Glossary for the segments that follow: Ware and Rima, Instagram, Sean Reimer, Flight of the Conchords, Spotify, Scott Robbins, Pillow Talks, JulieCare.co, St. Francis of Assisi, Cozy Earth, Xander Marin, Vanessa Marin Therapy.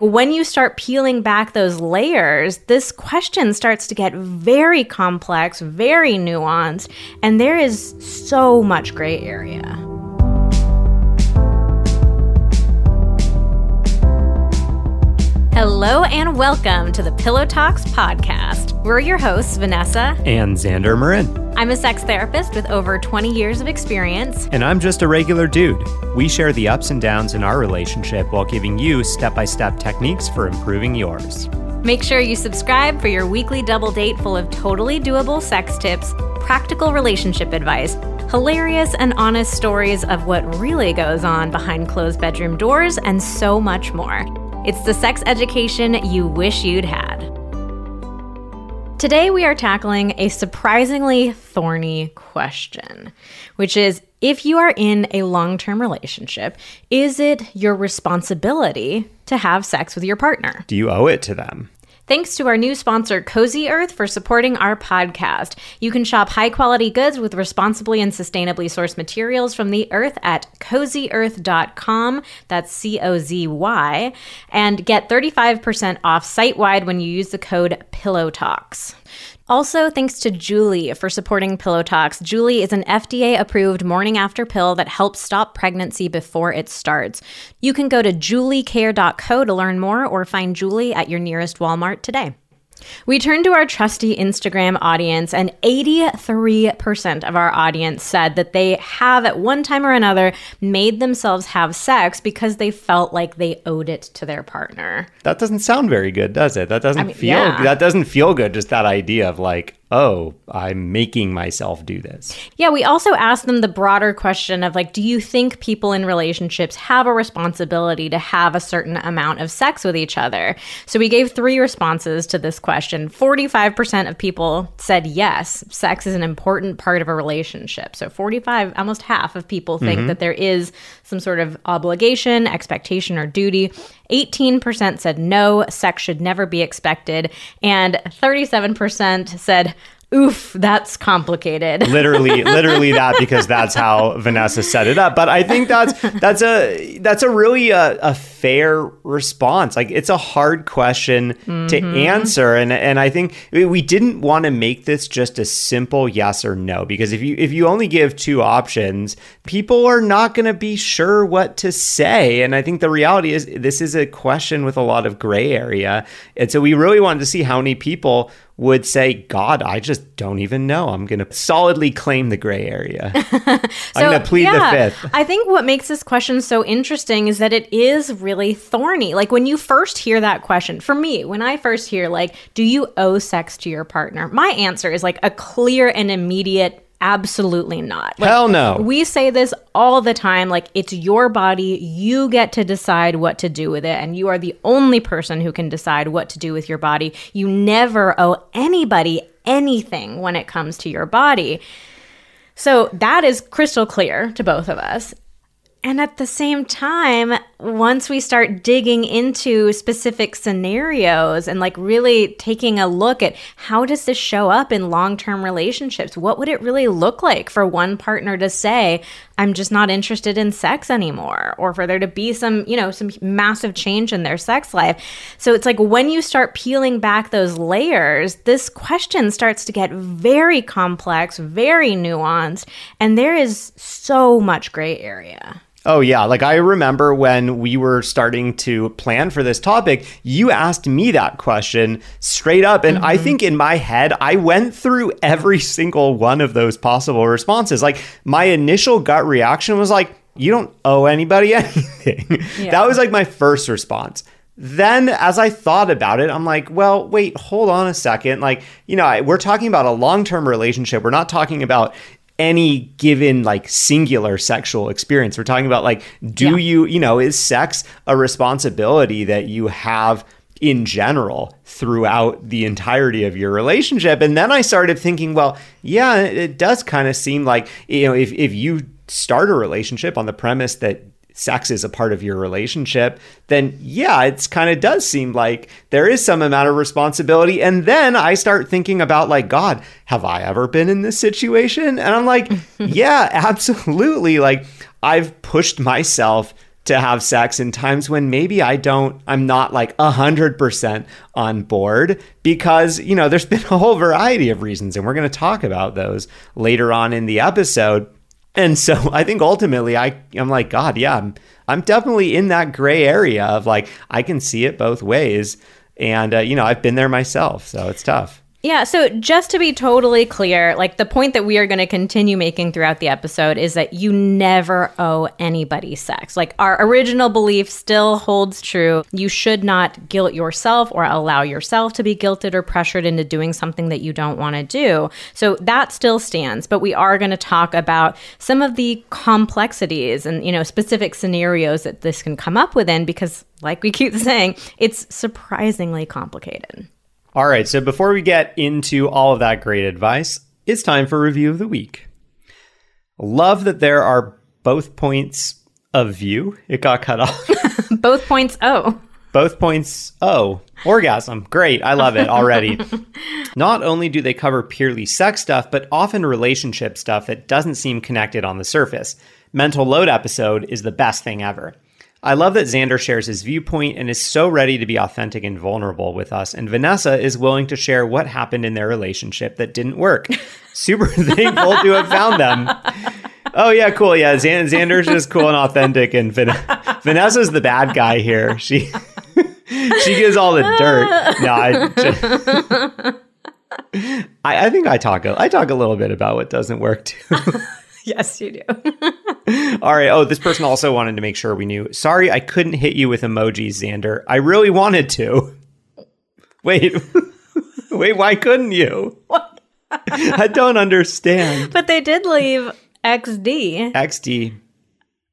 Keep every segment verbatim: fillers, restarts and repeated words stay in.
When you start peeling back those layers, this question starts to get very complex, very nuanced, and there is so much gray area. Hello and welcome to the Pillow Talks podcast. We're your hosts, Vanessa and Xander Marin. I'm a sex therapist with over twenty years of experience. And I'm just a regular dude. We share the ups and downs in our relationship while giving you step-by-step techniques for improving yours. Make sure you subscribe for your weekly double date full of totally doable sex tips, practical relationship advice, hilarious and honest stories of what really goes on behind closed bedroom doors, and so much more. It's the sex education you wish you'd had. Today we are tackling a surprisingly thorny question, which is, if you are in a long-term relationship, is it your responsibility to have sex with your partner? Do you owe it to them? Thanks to our new sponsor, Cozy Earth, for supporting our podcast. You can shop high-quality goods with responsibly and sustainably sourced materials from the earth at cozy earth dot com, that's C O Z Y, and get thirty-five percent off site-wide when you use the code PILLOWTALKS. Also, thanks to Julie for supporting Pillow Talks. Julie is an F D A-approved morning-after pill that helps stop pregnancy before it starts. You can go to Julie Care dot co to learn more or find Julie at your nearest Walmart today. We turned to our trusty Instagram audience, and eighty-three percent of our audience said that they have at one time or another made themselves have sex because they felt like they owed it to their partner. That doesn't sound very good, does it? That doesn't I mean, feel yeah. that doesn't feel good, just that idea of like, oh, I'm making myself do this. Yeah, we also asked them the broader question of like, do you think people in relationships have a responsibility to have a certain amount of sex with each other? So we gave three responses to this question. forty-five percent of people said yes, sex is an important part of a relationship. So forty-five, almost half of people think mm-hmm. that there is some sort of obligation, expectation, or duty. eighteen percent said no, sex should never be expected. And thirty-seven percent said, oof, that's complicated. Literally, literally that, because that's how Vanessa set it up. But I think that's that's a that's a really a, a fair response. Like, it's a hard question mm-hmm. to answer, and and I think we didn't want to make this just a simple yes or no, because if you if you only give two options, people are not going to be sure what to say. And I think the reality is this is a question with a lot of gray area, and so we really wanted to see how many people would say, God, I just don't even know. I'm going to solidly claim the gray area. so, I'm going to plead yeah, the fifth. I think what makes this question so interesting is that it is really thorny. Like, when you first hear that question, for me, when I first hear, like, do you owe sex to your partner? My answer is like a clear and immediate absolutely not. Like, hell no. We say this all the time. Like, it's your body. You get to decide what to do with it. And you are the only person who can decide what to do with your body. You never owe anybody anything when it comes to your body. So that is crystal clear to both of us. And at the same time, once we start digging into specific scenarios and like really taking a look at how does this show up in long-term relationships, what would it really look like for one partner to say, I'm just not interested in sex anymore, or for there to be some, you know, some massive change in their sex life. So it's like, when you start peeling back those layers, this question starts to get very complex, very nuanced, and there is so much gray area. Oh, yeah. Like, I remember when we were starting to plan for this topic, you asked me that question straight up. And mm-hmm. I think in my head, I went through every single one of those possible responses. Like, my initial gut reaction was like, you don't owe anybody anything. Yeah. That was like my first response. Then as I thought about it, I'm like, well, wait, hold on a second. Like, you know, I, we're talking about a long-term relationship. We're not talking about any given like singular sexual experience. We're talking about like, do yeah. you, you know, is sex a responsibility that you have in general throughout the entirety of your relationship? And then I started thinking, well, yeah, it does kind of seem like, you know, if, if you start a relationship on the premise that sex is a part of your relationship, then yeah, it's kind of does seem like there is some amount of responsibility. And then I start thinking about like, God, have I ever been in this situation? And I'm like, yeah, absolutely. Like, I've pushed myself to have sex in times when maybe I don't, I'm not like one hundred percent on board, because, you know, there's been a whole variety of reasons, and we're going to talk about those later on in the episode. And so I think ultimately I, I'm like, God, yeah, I'm, I'm definitely in that gray area of like, I can see it both ways. And, uh, you know, I've been there myself, so it's tough. Yeah. So just to be totally clear, like the point that we are going to continue making throughout the episode is that you never owe anybody sex. Like our original belief still holds true. You should not guilt yourself or allow yourself to be guilted or pressured into doing something that you don't want to do. So that still stands. But we are going to talk about some of the complexities and, you know, specific scenarios that this can come up within, because like we keep saying, it's surprisingly complicated. All right, so before we get into all of that great advice, it's time for Review of the Week. Love that there are both points of view. It got cut off. Both points, oh. Both points, oh. Orgasm. Great. I love it already. Not only do they cover purely sex stuff, but often relationship stuff that doesn't seem connected on the surface. Mental Load episode is the best thing ever. I love that Xander shares his viewpoint and is so ready to be authentic and vulnerable with us. And Vanessa is willing to share what happened in their relationship that didn't work. Super thankful to have found them. Oh, yeah, cool. Yeah, Xan- Xander's just cool and authentic. And Van- Vanessa's the bad guy here. She she gives all the dirt. No, I, just, I, I think I talk, a, I talk a little bit about what doesn't work, too. Yes, you do. All right. Oh, this person also wanted to make sure we knew. Sorry, I couldn't hit you with emojis, Xander. I really wanted to. Wait. Wait, why couldn't you? What? I don't understand. But they did leave X D. X D.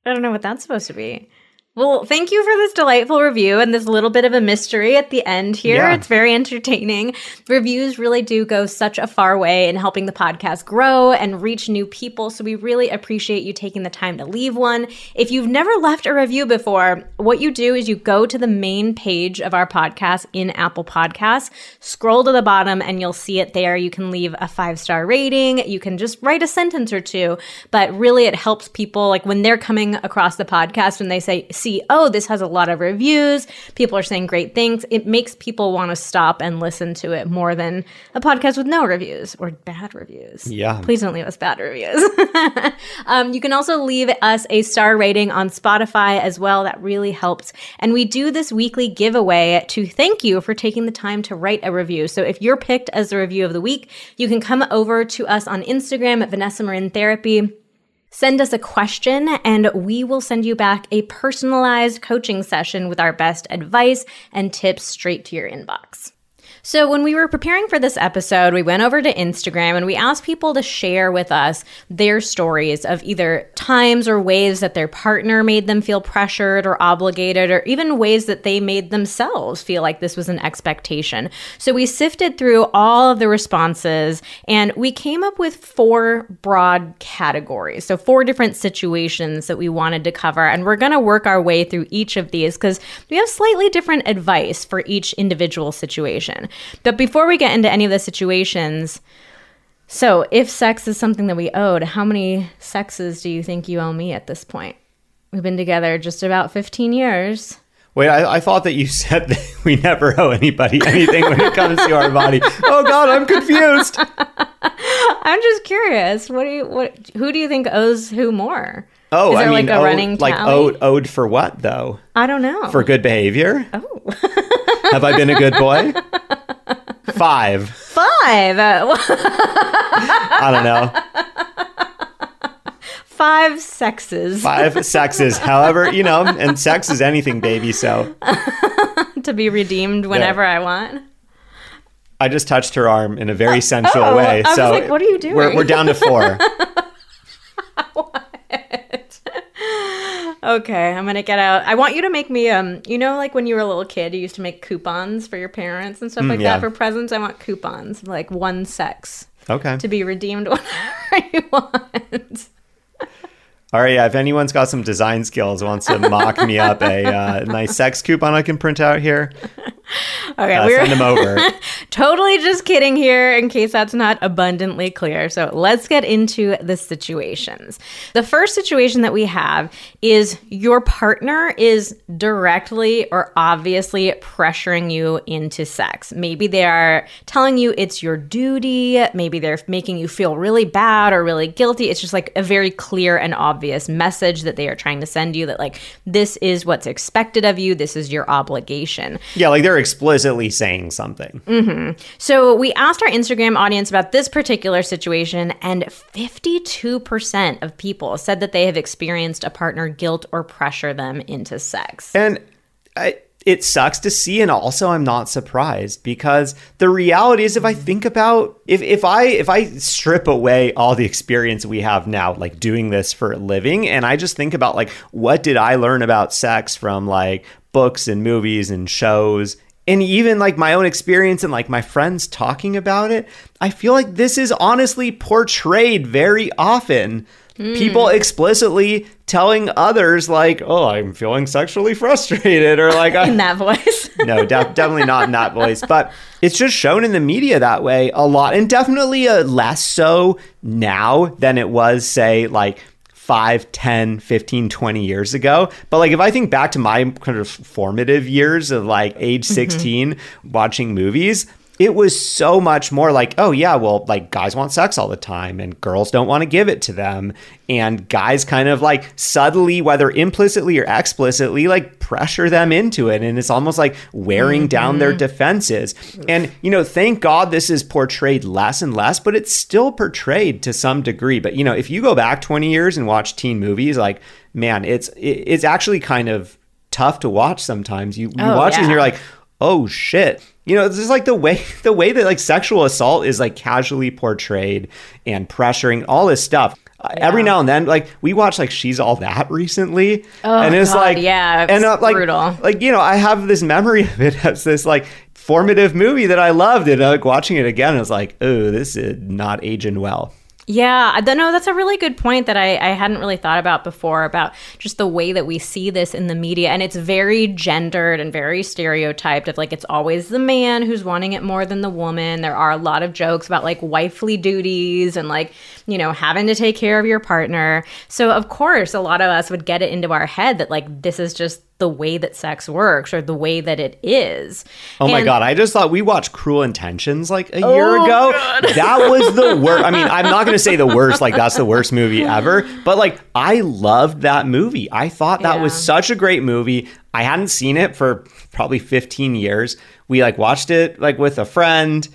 I don't know what that's supposed to be. Well, thank you for this delightful review and this little bit of a mystery at the end here. Yeah. It's very entertaining. Reviews really do go such a far way in helping the podcast grow and reach new people. So we really appreciate you taking the time to leave one. If you've never left a review before, what you do is you go to the main page of our podcast in Apple Podcasts, scroll to the bottom, and you'll see it there. You can leave a five-star rating. You can just write a sentence or two. But really, it helps people, like when they're coming across the podcast and they say, see, oh, this has a lot of reviews, people are saying great things, it makes people want to stop and listen to it more than a podcast with no reviews or bad reviews. Yeah. Please don't leave us bad reviews. um, you can also leave us a star rating on Spotify as well. That really helps. And we do this weekly giveaway to thank you for taking the time to write a review. So if you're picked as the Review of the Week, you can come over to us on Instagram at Vanessa Marin Therapy. Send us a question, and we will send you back a personalized coaching session with our best advice and tips straight to your inbox. So when we were preparing for this episode, we went over to Instagram and we asked people to share with us their stories of either times or ways that their partner made them feel pressured or obligated, or even ways that they made themselves feel like this was an expectation. So we sifted through all of the responses and we came up with four broad categories. So four different situations that we wanted to cover. And we're going to work our way through each of these because we have slightly different advice for each individual situation. But before we get into any of the situations, so if sex is something that we owed, how many sexes do you think you owe me at this point? We've been together just about fifteen years. Wait, I, I thought that you said that we never owe anybody anything when it comes to our body. Oh, God, I'm confused. I'm just curious. What do you, what, who do you think owes who more? Oh, is there I like mean, a owed, running like owed, owed for what, though? I don't know. For good behavior? Oh. Have I been a good boy? Five. Five? I don't know. Five sexes. Five sexes. However, you know, and sex is anything, baby, so. To be redeemed whenever yeah. I want. I just touched her arm in a very sensual oh, way. I was so like, what are you doing? We're, we're down to four. Okay, I'm going to get out. I want you to make me, um, you know, like when you were a little kid, you used to make coupons for your parents and stuff mm, like yeah. that for presents. I want coupons, like one sex. Okay. To be redeemed whenever you want. All right, yeah, if anyone's got some design skills, wants to mock me up a uh, nice sex coupon I can print out here, okay, uh, we're... send them over. Totally just kidding here, in case that's not abundantly clear. So let's get into the situations. The first situation that we have is your partner is directly or obviously pressuring you into sex. Maybe they are telling you it's your duty. Maybe they're making you feel really bad or really guilty. It's just like a very clear and obvious message that they are trying to send you that like, this is what's expected of you. This is your obligation. Yeah, like they're explicitly saying something. Mm-hmm. So we asked our Instagram audience about this particular situation, and fifty-two percent of people said that they have experienced a partner guilt or pressure them into sex. And I, it sucks to see, and also I'm not surprised, because the reality is, if I think about, if, if I if I strip away all the experience we have now, like doing this for a living, and I just think about like, what did I learn about sex from like books and movies and shows? And even like my own experience and like my friends talking about it, I feel like this is honestly portrayed very often. Mm. People explicitly telling others like, oh, I'm feeling sexually frustrated, or like in that voice. No, de- definitely not in that voice. But it's just shown in the media that way a lot, and definitely a less so now than it was, say, like five, ten, fifteen, twenty years ago. But like, if I think back to my kind of formative years of like age sixteen, mm-hmm. watching movies, it was so much more like, oh yeah, well, like guys want sex all the time and girls don't want to give it to them. And guys kind of like subtly, whether implicitly or explicitly, like pressure them into it. And it's almost like wearing mm-hmm. down their defenses. And, you know, thank God this is portrayed less and less, but it's still portrayed to some degree. But, you know, if you go back twenty years and watch teen movies, like, man, it's it's actually kind of tough to watch sometimes. You, you oh, watch yeah. it and you're like, oh, shit. You know, this is like the way the way that like sexual assault is like casually portrayed and pressuring, all this stuff. Yeah. Every now and then, like we watched like She's All That recently, oh, and it's God, like yeah, it was and uh, like brutal. Like, you know, I have this memory of it as this like formative movie that I loved, and like watching it again, I was like, oh, this is not aging well. Yeah, I don't know. That's a really good point that I, I hadn't really thought about before, about just the way that we see this in the media. And it's very gendered and very stereotyped of like, it's always the man who's wanting it more than the woman. There are a lot of jokes about like wifely duties and like, you know, having to take care of your partner. So of course, a lot of us would get it into our head that like, this is just the way that sex works, or the way that it is. Oh, and my God. I just thought we watched Cruel Intentions like a oh year ago. God. That was the worst. I mean, I'm not going to say the worst, like that's the worst movie ever, but like I loved that movie. I thought that yeah. was such a great movie. I hadn't seen it for probably fifteen years. We like watched it like with a friend,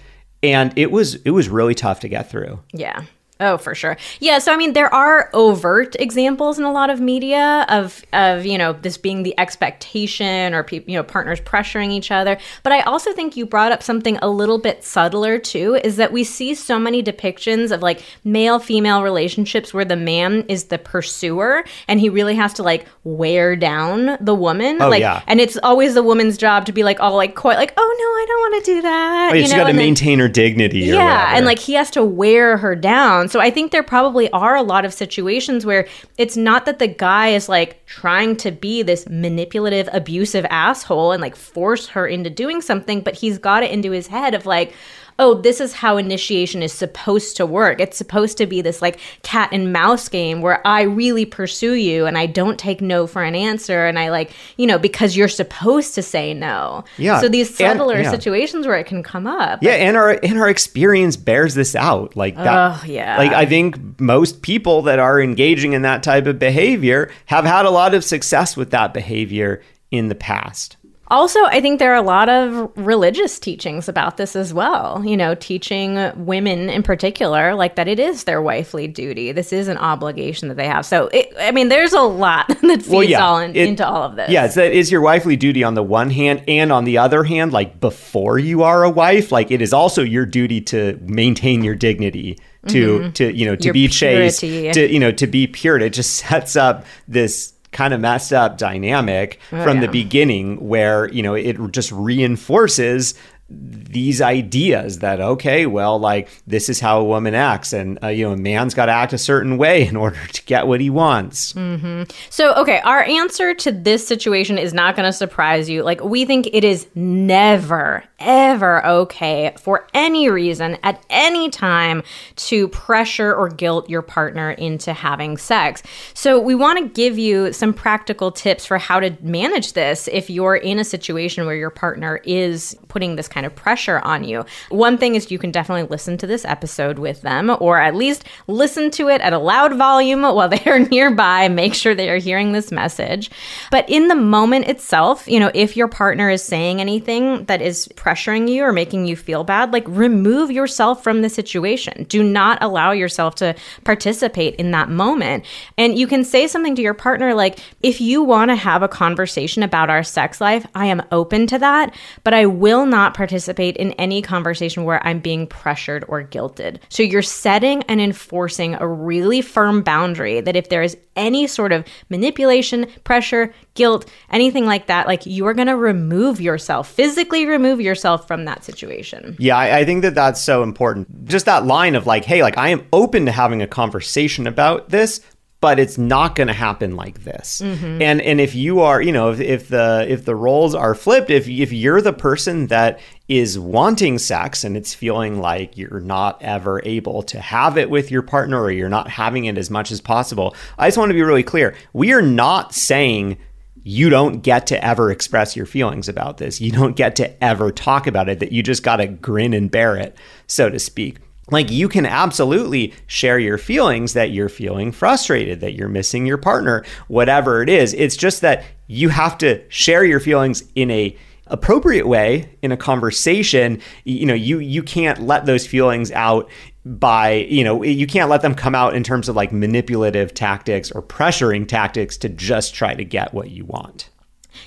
and it was, it was really tough to get through. Yeah. Oh, for sure. Yeah. So, I mean, there are overt examples in a lot of media of, of you know, this being the expectation, or, pe- you know, partners pressuring each other. But I also think you brought up something a little bit subtler, too, is that we see so many depictions of like male-female relationships where the man is the pursuer and he really has to like wear down the woman. Oh, like, yeah. And it's always the woman's job to be like all like coy, like, oh, no, I don't want to do that. Oh, yeah, she's got to maintain her dignity. Yeah. Or whatever. And like he has to wear her down. So I think there probably are a lot of situations where it's not that the guy is like trying to be this manipulative, abusive asshole and like force her into doing something, but he's got it into his head of like, oh, this is how initiation is supposed to work. It's supposed to be this like cat and mouse game where I really pursue you and I don't take no for an answer. And I like, you know, because you're supposed to say no. Yeah. So these subtler and, yeah. situations where it can come up. Yeah. Like, and our and our experience bears this out. Like that. Oh, yeah. Like I think most people that are engaging in that type of behavior have had a lot of success with that behavior in the past. Also, I think there are a lot of religious teachings about this as well, you know, teaching women in particular, like that it is their wifely duty. This is an obligation that they have. So, it, I mean, there's a lot that feeds well, yeah, all in, it, into all of this. Yeah, it's, that is your wifely duty on the one hand. And on the other hand, like before you are a wife, like it is also your duty to maintain your dignity. To, mm-hmm. to you know, to your be chaste, to, you know, to be pure. It just sets up this kind of messed up dynamic oh, from yeah. the beginning where, you know, it just reinforces these ideas that, okay, well, like, this is how a woman acts, and uh, you know, a man's got to act a certain way in order to get what he wants. Mm-hmm. So, okay, our answer to this situation is not going to surprise you. Like, we think it is never, ever okay for any reason at any time to pressure or guilt your partner into having sex. So we want to give you some practical tips for how to manage this if you're in a situation where your partner is putting this kind of pressure on you. One thing is, you can definitely listen to this episode with them, or at least listen to it at a loud volume while they are nearby. Make sure they are hearing this message. But in the moment itself, you know, if your partner is saying anything that is pressuring you or making you feel bad, like, remove yourself from the situation. Do not allow yourself to participate in that moment. And you can say something to your partner like, if you want to have a conversation about our sex life, I am open to that, but I will not participate participate in any conversation where I'm being pressured or guilted. So you're setting and enforcing a really firm boundary that if there is any sort of manipulation, pressure, guilt, anything like that, like, you are going to remove yourself, physically remove yourself from that situation. Yeah, I, I think that that's so important. Just that line of like, hey, like, I am open to having a conversation about this, but it's not going to happen like this. Mm-hmm. And and if you are, you know, if, if the if the roles are flipped, if if you're the person that is wanting sex and it's feeling like you're not ever able to have it with your partner, or you're not having it as much as possible, I just want to be really clear. We are not saying you don't get to ever express your feelings about this. You don't get to ever talk about it, that you just got to grin and bear it, so to speak. Like, you can absolutely share your feelings, that you're feeling frustrated, that you're missing your partner, whatever it is. It's just that you have to share your feelings in a appropriate way, in a conversation. You know, you you can't let those feelings out by, you know, you can't let them come out in terms of like manipulative tactics or pressuring tactics to just try to get what you want.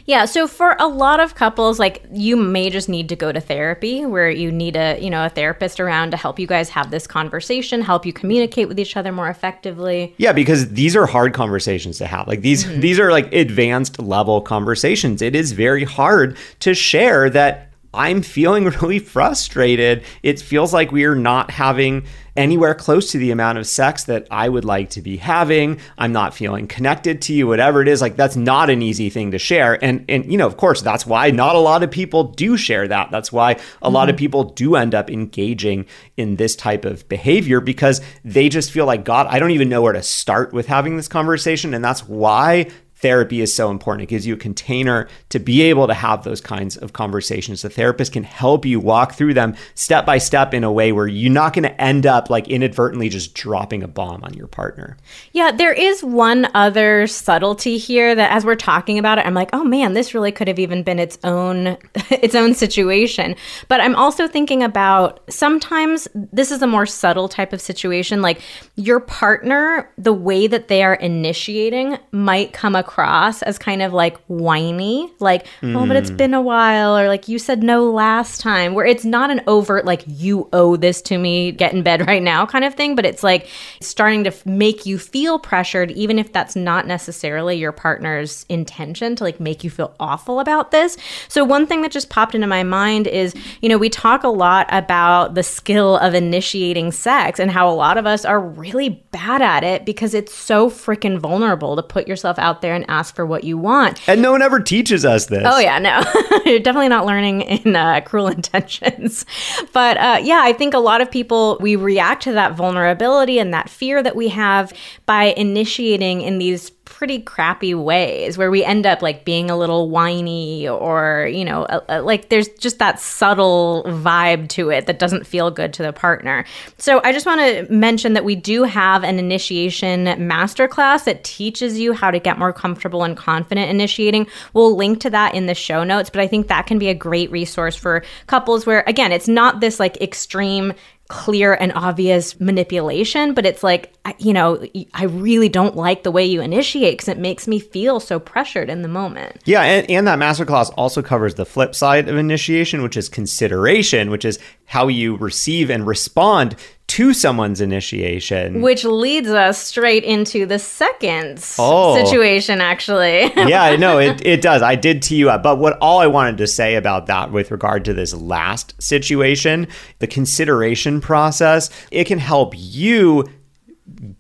Yeah, so for a lot of couples, like, you may just need to go to therapy, where you need a, you know, a therapist around to help you guys have this conversation, help you communicate with each other more effectively. Yeah, because these are hard conversations to have. Like, these mm-hmm. these are like advanced level conversations. It is very hard to share that I'm feeling really frustrated. It feels like we are not having anywhere close to the amount of sex that I would like to be having. I'm not feeling connected to you, whatever it is. Like, that's not an easy thing to share. And, and you know, of course, that's why not a lot of people do share that. That's why a mm-hmm. lot of people do end up engaging in this type of behavior, because they just feel like, God, I don't even know where to start with having this conversation. And that's why therapy is so important. It gives you a container to be able to have those kinds of conversations. The therapist can help you walk through them step by step in a way where you're not going to end up like inadvertently just dropping a bomb on your partner. Yeah, there is one other subtlety here that, as we're talking about it, I'm like, oh man, this really could have even been its own its own situation. But I'm also thinking about, sometimes this is a more subtle type of situation. Like, your partner, the way that they are initiating might come across Across as kind of like whiny, like, mm. oh, but it's been a while, or like, you said no last time, where it's not an overt like, you owe this to me, get in bed right now kind of thing, but it's like starting to f- make you feel pressured, even if that's not necessarily your partner's intention, to like make you feel awful about this. So one thing that just popped into my mind is, you know, we talk a lot about the skill of initiating sex and how a lot of us are really bad at it because it's so freaking vulnerable to put yourself out there and ask for what you want. And no one ever teaches us this. Oh, yeah, no. You're definitely not learning in uh, Cruel Intentions. But uh, yeah, I think a lot of people, we react to that vulnerability and that fear that we have by initiating in these pretty crappy ways, where we end up like being a little whiny, or, you know, a, a, like there's just that subtle vibe to it that doesn't feel good to the partner. So I just want to mention that we do have an initiation masterclass that teaches you how to get more comfortable and confident initiating. We'll link to that in the show notes, but I think that can be a great resource for couples where, again, it's not this like extreme, clear and obvious manipulation, but it's like, you know, I really don't like the way you initiate because it makes me feel so pressured in the moment. Yeah, and, and that masterclass also covers the flip side of initiation, which is consideration, which is how you receive and respond to someone's initiation. Which leads us straight into the second oh. situation, actually. Yeah, no, it, it does. I did tee you up. But what all I wanted to say about that with regard to this last situation, the consideration process, it can help you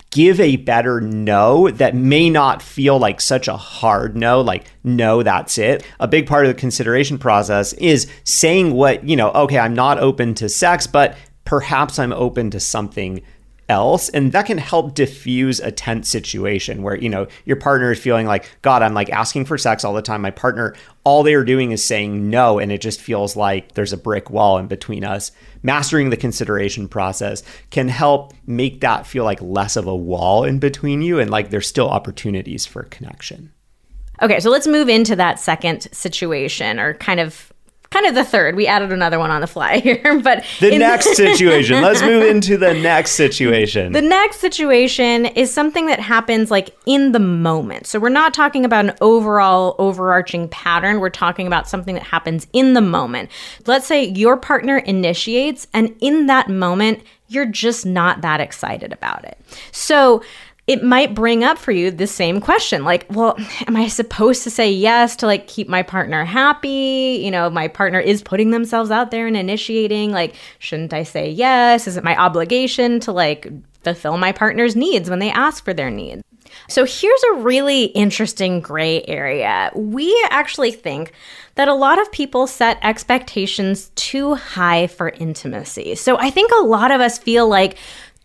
give a better no that may not feel like such a hard no, like, no, that's it. A big part of the consideration process is saying what, you know, okay, I'm not open to sex, but perhaps I'm open to something else. And that can help diffuse a tense situation where, you know, your partner is feeling like, God, I'm like asking for sex all the time. My partner, all they are doing is saying no. And it just feels like there's a brick wall in between us. Mastering the consideration process can help make that feel like less of a wall in between you. And like there's still opportunities for connection. Okay, so let's move into that second situation, or kind of Kind of the third. We added another one on the fly here. But the next the- situation. Let's move into the next situation. The next situation is something that happens like in the moment. So we're not talking about an overall overarching pattern. We're talking about something that happens in the moment. Let's say your partner initiates, and in that moment, you're just not that excited about it. So it might bring up for you the same question, like, well, am I supposed to say yes to like keep my partner happy? You know, my partner is putting themselves out there and initiating, like, shouldn't I say yes? Is it my obligation to like fulfill my partner's needs when they ask for their needs? So here's a really interesting gray area. We actually think that a lot of people set expectations too high for intimacy. So I think a lot of us feel like,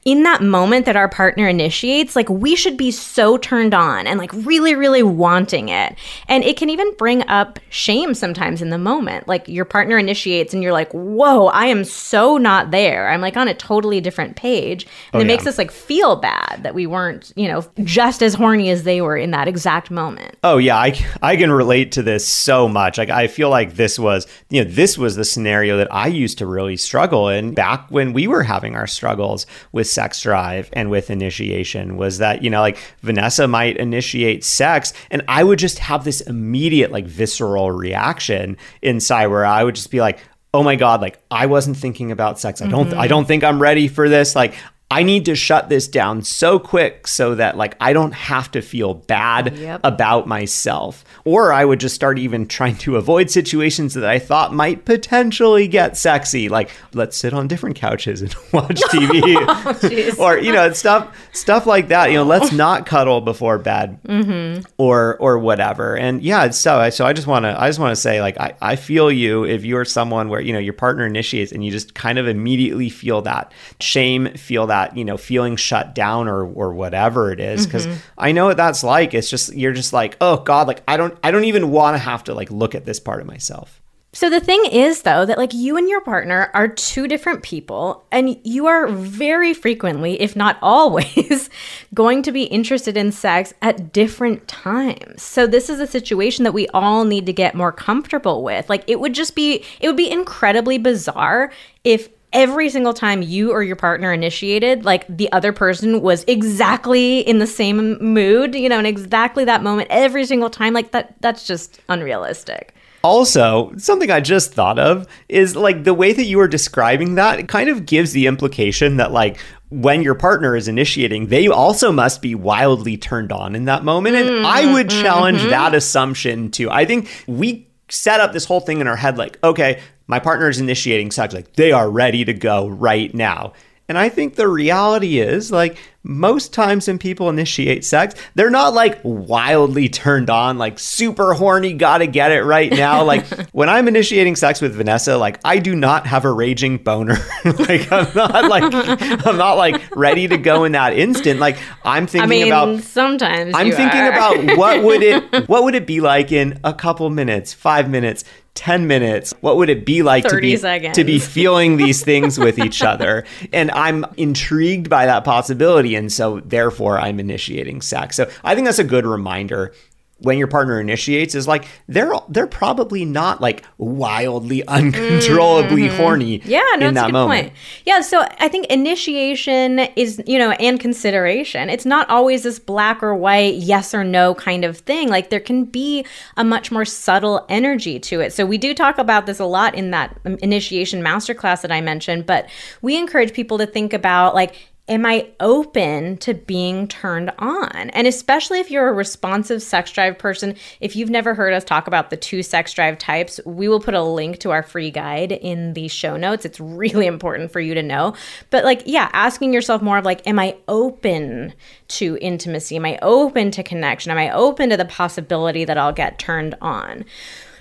in that moment that our partner initiates, like we should be so turned on and like really, really wanting it. And it can even bring up shame sometimes in the moment. Like your partner initiates and you're like, whoa, I am so not there. I'm like on a totally different page. And oh, it yeah. makes us like feel bad that we weren't, you know, just as horny as they were in that exact moment. Oh yeah, I, I can relate to this so much. Like I feel like this was, you know, this was the scenario that I used to really struggle in back when we were having our struggles with sex drive and with initiation, was that, you know, like Vanessa might initiate sex and I would just have this immediate like visceral reaction inside where I would just be like, oh my God, like I wasn't thinking about sex. I don't, mm-hmm. I don't think I'm ready for this. Like I need to shut this down so quick so that like I don't have to feel bad yep. about myself. Or I would just start even trying to avoid situations that I thought might potentially get sexy. Like, let's sit on different couches and watch T V. Oh, or, you know, stuff stuff like that. You know, let's not cuddle before bed mm-hmm. or or whatever. And yeah, so, so I just want to I just want to say, like, I, I feel you if you're someone where, you know, your partner initiates and you just kind of immediately feel that shame, feel that, you know, feeling shut down or or whatever it is, because mm-hmm. I know what that's like. It's just, you're just like, oh God, like I don't I don't even want to have to like look at this part of myself. So the thing is, though, that like you and your partner are two different people, and you are very frequently, if not always, going to be interested in sex at different times. So this is a situation that we all need to get more comfortable with. Like it would just be, it would be incredibly bizarre if every single time you or your partner initiated, like the other person was exactly in the same mood, you know, in exactly that moment, every single time, like that, that's just unrealistic. Also, something I just thought of is like the way that you were describing that, it kind of gives the implication that like when your partner is initiating, they also must be wildly turned on in that moment. And mm-hmm. I would challenge mm-hmm. that assumption too. I think we set up this whole thing in our head like, okay, my partner is initiating sex, like they are ready to go right now. And I think the reality is like most times when people initiate sex, they're not like wildly turned on, like super horny, gotta get it right now. Like when I'm initiating sex with Vanessa, like I do not have a raging boner. Like I'm not like, I'm not like ready to go in that instant. Like I'm thinking I mean, about, sometimes I'm you thinking are. about what would it, what would it be like in a couple minutes, five minutes, ten minutes, what would it be like to be, to be feeling these things with each other? And I'm intrigued by that possibility. And so therefore I'm initiating sex. So I think that's a good reminder when your partner initiates is like, they're they're probably not like wildly uncontrollably mm-hmm. horny yeah, no, in that moment. Point. Yeah, so I think initiation is, you know, and consideration. It's not always this black or white, yes or no kind of thing. Like there can be a much more subtle energy to it. So we do talk about this a lot in that initiation masterclass that I mentioned, but we encourage people to think about like, am I open to being turned on? And especially if you're a responsive sex drive person, if you've never heard us talk about the two sex drive types, we will put a link to our free guide in the show notes. It's really important for you to know. But like, yeah, asking yourself more of like, am I open to intimacy? Am I open to connection? Am I open to the possibility that I'll get turned on?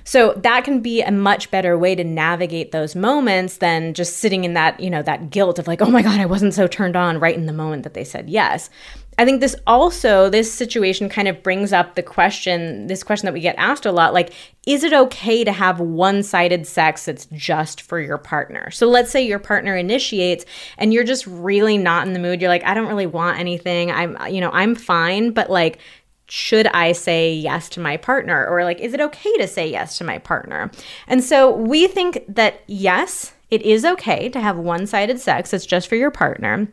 So that can be a much better way to navigate those moments than just sitting in that, you know, that guilt of like, oh my God, I wasn't so turned on right in the moment that they said yes. I think this also, this situation kind of brings up the question, this question that we get asked a lot, like, is it okay to have one-sided sex that's just for your partner? So let's say your partner initiates and you're just really not in the mood. You're like, I don't really want anything. I'm, you know, I'm fine, but like, should I say yes to my partner? Or like, is it okay to say yes to my partner? And so we think that yes, it is okay to have one-sided sex. It's just for your partner.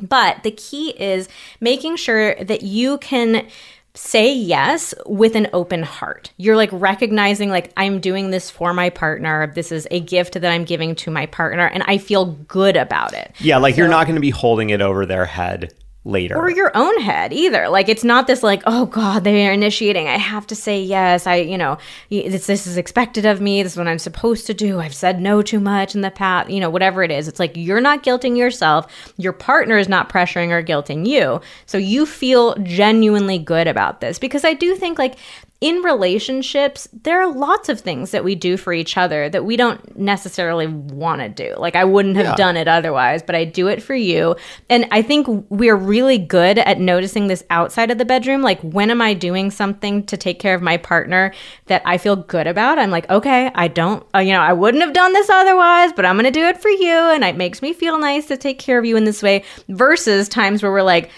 But the key is making sure that you can say yes with an open heart. You're like recognizing like, I'm doing this for my partner. This is a gift that I'm giving to my partner and I feel good about it. Yeah, like so, you're not going to be holding it over their head later. Or your own head either. Like it's not this like, oh God, they are initiating. I have to say yes. I, you know, this, this is expected of me. This is what I'm supposed to do. I've said no too much in the past, you know, whatever it is. It's like you're not guilting yourself. Your partner is not pressuring or guilting you. So you feel genuinely good about this because I do think like in relationships, there are lots of things that we do for each other that we don't necessarily want to do. Like I wouldn't have yeah. done it otherwise, but I do it for you. And I think we're really good at noticing this outside of the bedroom. Like when am I doing something to take care of my partner that I feel good about? I'm like, okay, I don't, uh, you know, I wouldn't have done this otherwise, but I'm going to do it for you. And it makes me feel nice to take care of you in this way versus times where we're like,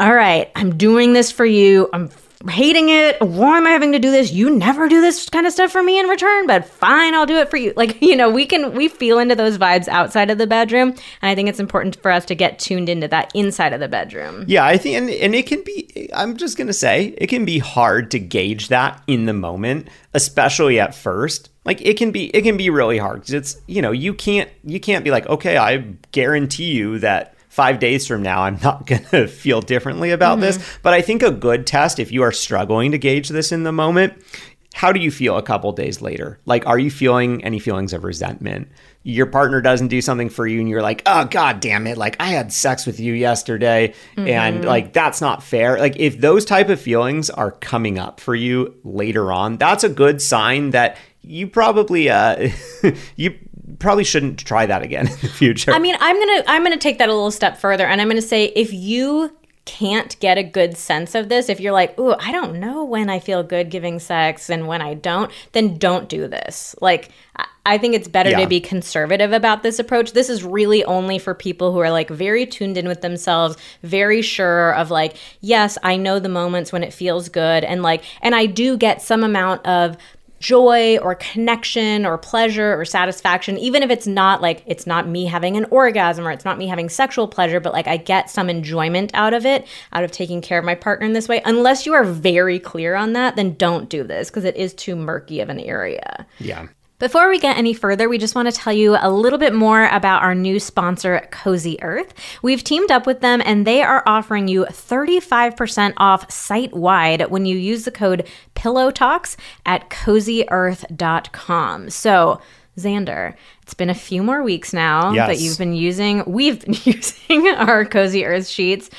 all right, I'm doing this for you. I'm hating it. Why am I having to do this? You never do this kind of stuff for me in return, but fine, I'll do it for you. Like, you know, we can, we feel into those vibes outside of the bedroom. And I think it's important for us to get tuned into that inside of the bedroom. Yeah, I think, and, and it can be, I'm just going to say, it can be hard to gauge that in the moment, especially at first. Like it can be, it can be really hard because it's, you know, you can't, you can't be like, okay, I guarantee you that five days from now, I'm not going to feel differently about mm-hmm. this. But I think a good test, if you are struggling to gauge this in the moment, how do you feel a couple days later? Like, are you feeling any feelings of resentment? Your partner doesn't do something for you and you're like, oh, God damn it. Like, I had sex with you yesterday mm-hmm. and like, that's not fair. Like, if those type of feelings are coming up for you later on, that's a good sign that you probably, uh, you probably shouldn't try that again in the future. I mean, I'm going to I'm going to take that a little step further and I'm going to say if you can't get a good sense of this, if you're like, "Ooh, I don't know when I feel good giving sex and when I don't," then don't do this. Like I think it's better yeah. to be conservative about this approach. This is really only for people who are like very tuned in with themselves, very sure of like, "Yes, I know the moments when it feels good and like and I do get some amount of joy or connection or pleasure or satisfaction, even if it's not like it's not me having an orgasm or it's not me having sexual pleasure, but like I get some enjoyment out of it, out of taking care of my partner in this way." Unless you are very clear on that, then don't do this because it is too murky of an area. Yeah. Before we get any further, we just want to tell you a little bit more about our new sponsor, Cozy Earth. We've teamed up with them and they are offering you thirty-five percent off site-wide when you use the code Pillow Talks at cozy earth dot com. So, Xander, it's been a few more weeks now yes. that you've been using, we've been using our Cozy Earth sheets.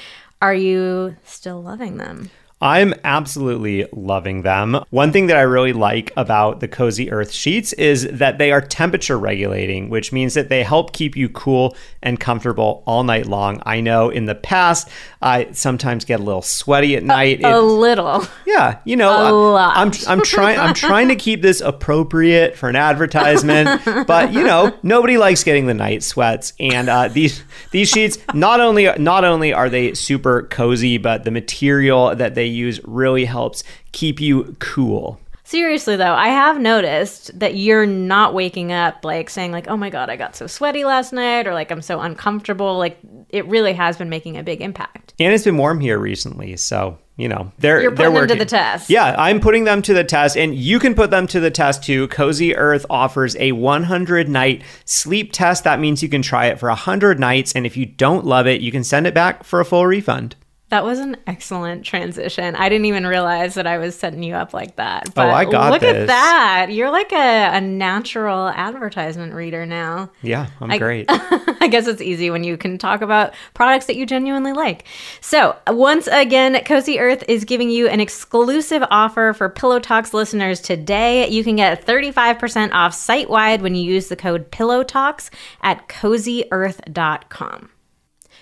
Are you still loving them? I'm absolutely loving them. One thing that I really like about the Cozy Earth sheets is that they are temperature regulating, which means that they help keep you cool and comfortable all night long. I know in the past, I sometimes get a little sweaty at night. A, a little. Yeah. You know, a lot. I'm, I'm, I'm trying, I'm trying to keep this appropriate for an advertisement, but you know, nobody likes getting the night sweats. And uh, these, these sheets, not only, not only are they super cozy, but the material that they use really helps keep you cool. Seriously, though, I have noticed that you're not waking up like saying like, oh, my God, I got so sweaty last night, or like I'm so uncomfortable. Like it really has been making a big impact. And it's been warm here recently. So, you know, they're You're putting they're them to the test. Yeah, I'm putting them to the test. And you can put them to the test, too. Cozy Earth offers a one hundred night sleep test. That means you can try it for one hundred nights. And if you don't love it, you can send it back for a full refund. That was an excellent transition. I didn't even realize that I was setting you up like that. But oh, I got look this. At that. You're like a, a natural advertisement reader now. Yeah, I'm I, great. I guess it's easy when you can talk about products that you genuinely like. So once again, Cozy Earth is giving you an exclusive offer for Pillow Talks listeners today. You can get thirty-five percent off site-wide when you use the code PillowTalks at cozy earth dot com.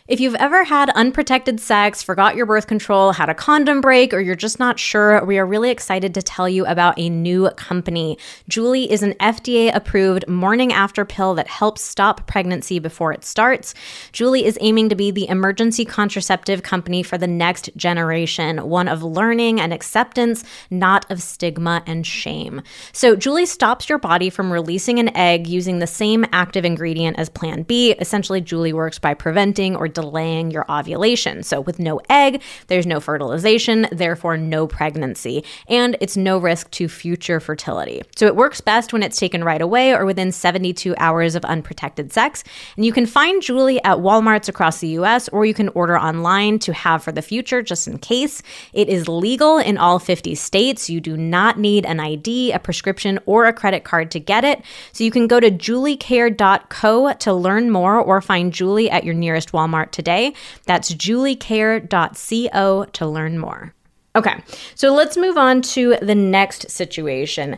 If you've ever had unprotected sex, forgot your birth control, had a condom break, or you're just not sure, we are really excited to tell you about a new company. Julie is an F D A-approved morning after pill that helps stop pregnancy before it starts. Julie is aiming to be the emergency contraceptive company for the next generation, one of learning and acceptance, not of stigma and shame. So Julie stops your body from releasing an egg using the same active ingredient as Plan B. Essentially, Julie works by preventing or delaying your ovulation. So with no egg, there's no fertilization, therefore no pregnancy, and it's no risk to future fertility. So it works best when it's taken right away or within seventy-two hours of unprotected sex. And you can find Julie at Walmarts across the U S, or you can order online to have for the future just in case. It is legal in all fifty states. You do not need an I D, a prescription, or a credit card to get it. So you can go to Julie Care dot co to learn more or find Julie at your nearest Walmart today. That's Julie Care dot co to learn more. Okay, so let's move on to the next situation.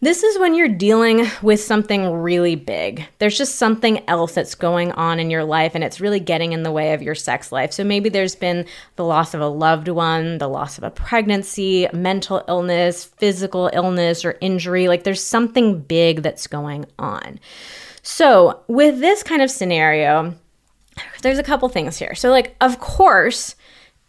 This is when you're dealing with something really big. There's just something else that's going on in your life, and it's really getting in the way of your sex life. So maybe there's been the loss of a loved one, the loss of a pregnancy, mental illness, physical illness, or injury. Like there's something big that's going on. So with this kind of scenario, there's a couple things here. So like, of course,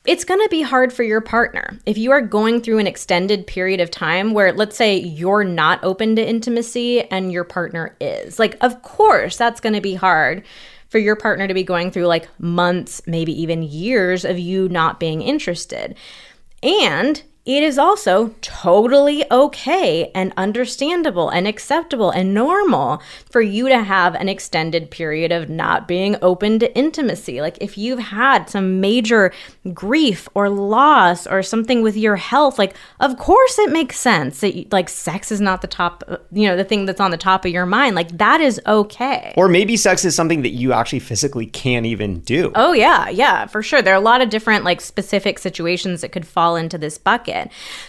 it's going to be hard for your partner. If you are going through an extended period of time where, let's say, you're not open to intimacy and your partner is, like, of course, that's going to be hard for your partner to be going through like months, maybe even years of you not being interested. And it is also totally okay and understandable and acceptable and normal for you to have an extended period of not being open to intimacy. Like if you've had some major grief or loss or something with your health, like of course it makes sense that like sex is not the top, you know, the thing that's on the top of your mind. Like that is okay. Or maybe sex is something that you actually physically can't even do. Oh yeah, yeah, for sure. There are a lot of different like specific situations that could fall into this bucket.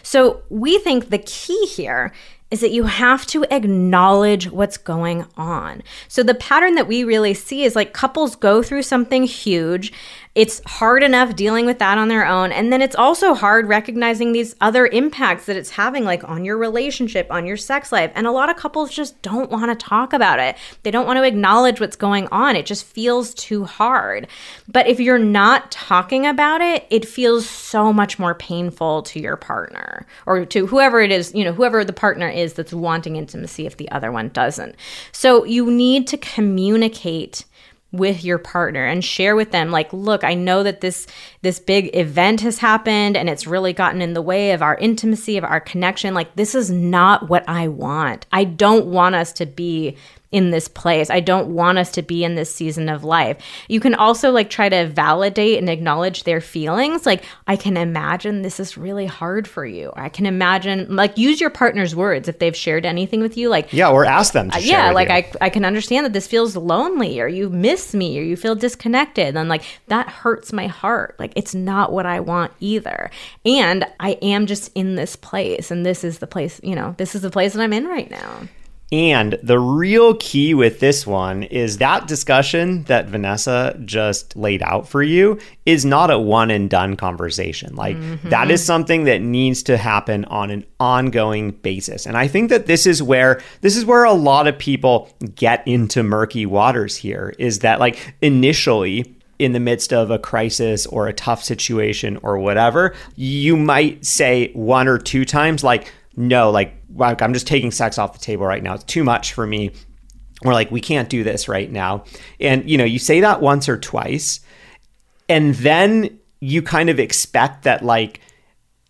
So we think the key here is that you have to acknowledge what's going on. So the pattern that we really see is like couples go through something huge. It's hard enough dealing with that on their own. And then it's also hard recognizing these other impacts that it's having like on your relationship, on your sex life. And a lot of couples just don't want to talk about it. They don't want to acknowledge what's going on. It just feels too hard. But if you're not talking about it, it feels so much more painful to your partner or to whoever it is, you know, whoever the partner is is that's wanting intimacy if the other one doesn't. So you need to communicate with your partner and share with them like, look, I know that this this big event has happened and it's really gotten in the way of our intimacy, of our connection. Like this is not what I want. I don't want us to be in this place. I don't want us to be in this season of life. You can also like try to validate and acknowledge their feelings. Like, I can imagine this is really hard for you. I can imagine, like, use your partner's words if they've shared anything with you. Like, yeah, or ask them to share. Yeah, like, I, I can understand that this feels lonely, or you miss me, or you feel disconnected. And like, that hurts my heart. Like, it's not what I want either. And I am just in this place. And this is the place, you know, this is the place that I'm in right now. And the real key with this one is that discussion that Vanessa just laid out for you is not a one and done conversation. Like mm-hmm. that is something that needs to happen on an ongoing basis. And I think that this is where this is where a lot of people get into murky waters here, is that like initially in the midst of a crisis or a tough situation or whatever, you might say one or two times, like, no, like, I'm just taking sex off the table right now. It's too much for me. Or like, we can't do this right now. And, you know, you say that once or twice, and then you kind of expect that, like,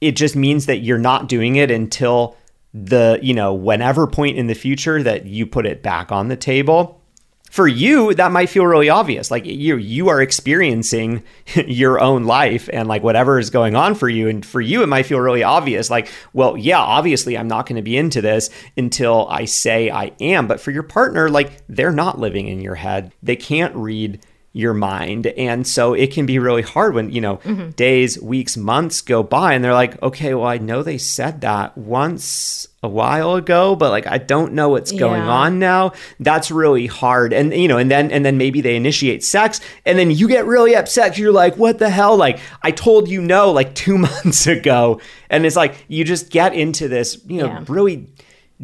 it just means that you're not doing it until the, you know, whenever point in the future that you put it back on the table. For you, that might feel really obvious. Like, you you are experiencing your own life and like whatever is going on for you. And for you, it might feel really obvious. Like, well, yeah, obviously I'm not going to be into this until I say I am. But for your partner, like, they're not living in your head. They can't read your mind. And so it can be really hard when, you know, mm-hmm. days, weeks, months go by and they're like, okay, well, I know they said that once a while ago, but like, I don't know what's going yeah. on now. That's really hard. And, you know, and then, and then maybe they initiate sex and then you get really upset. You're like, what the hell? Like, I told you no, like two months ago. And it's like, you just get into this, you know, yeah. really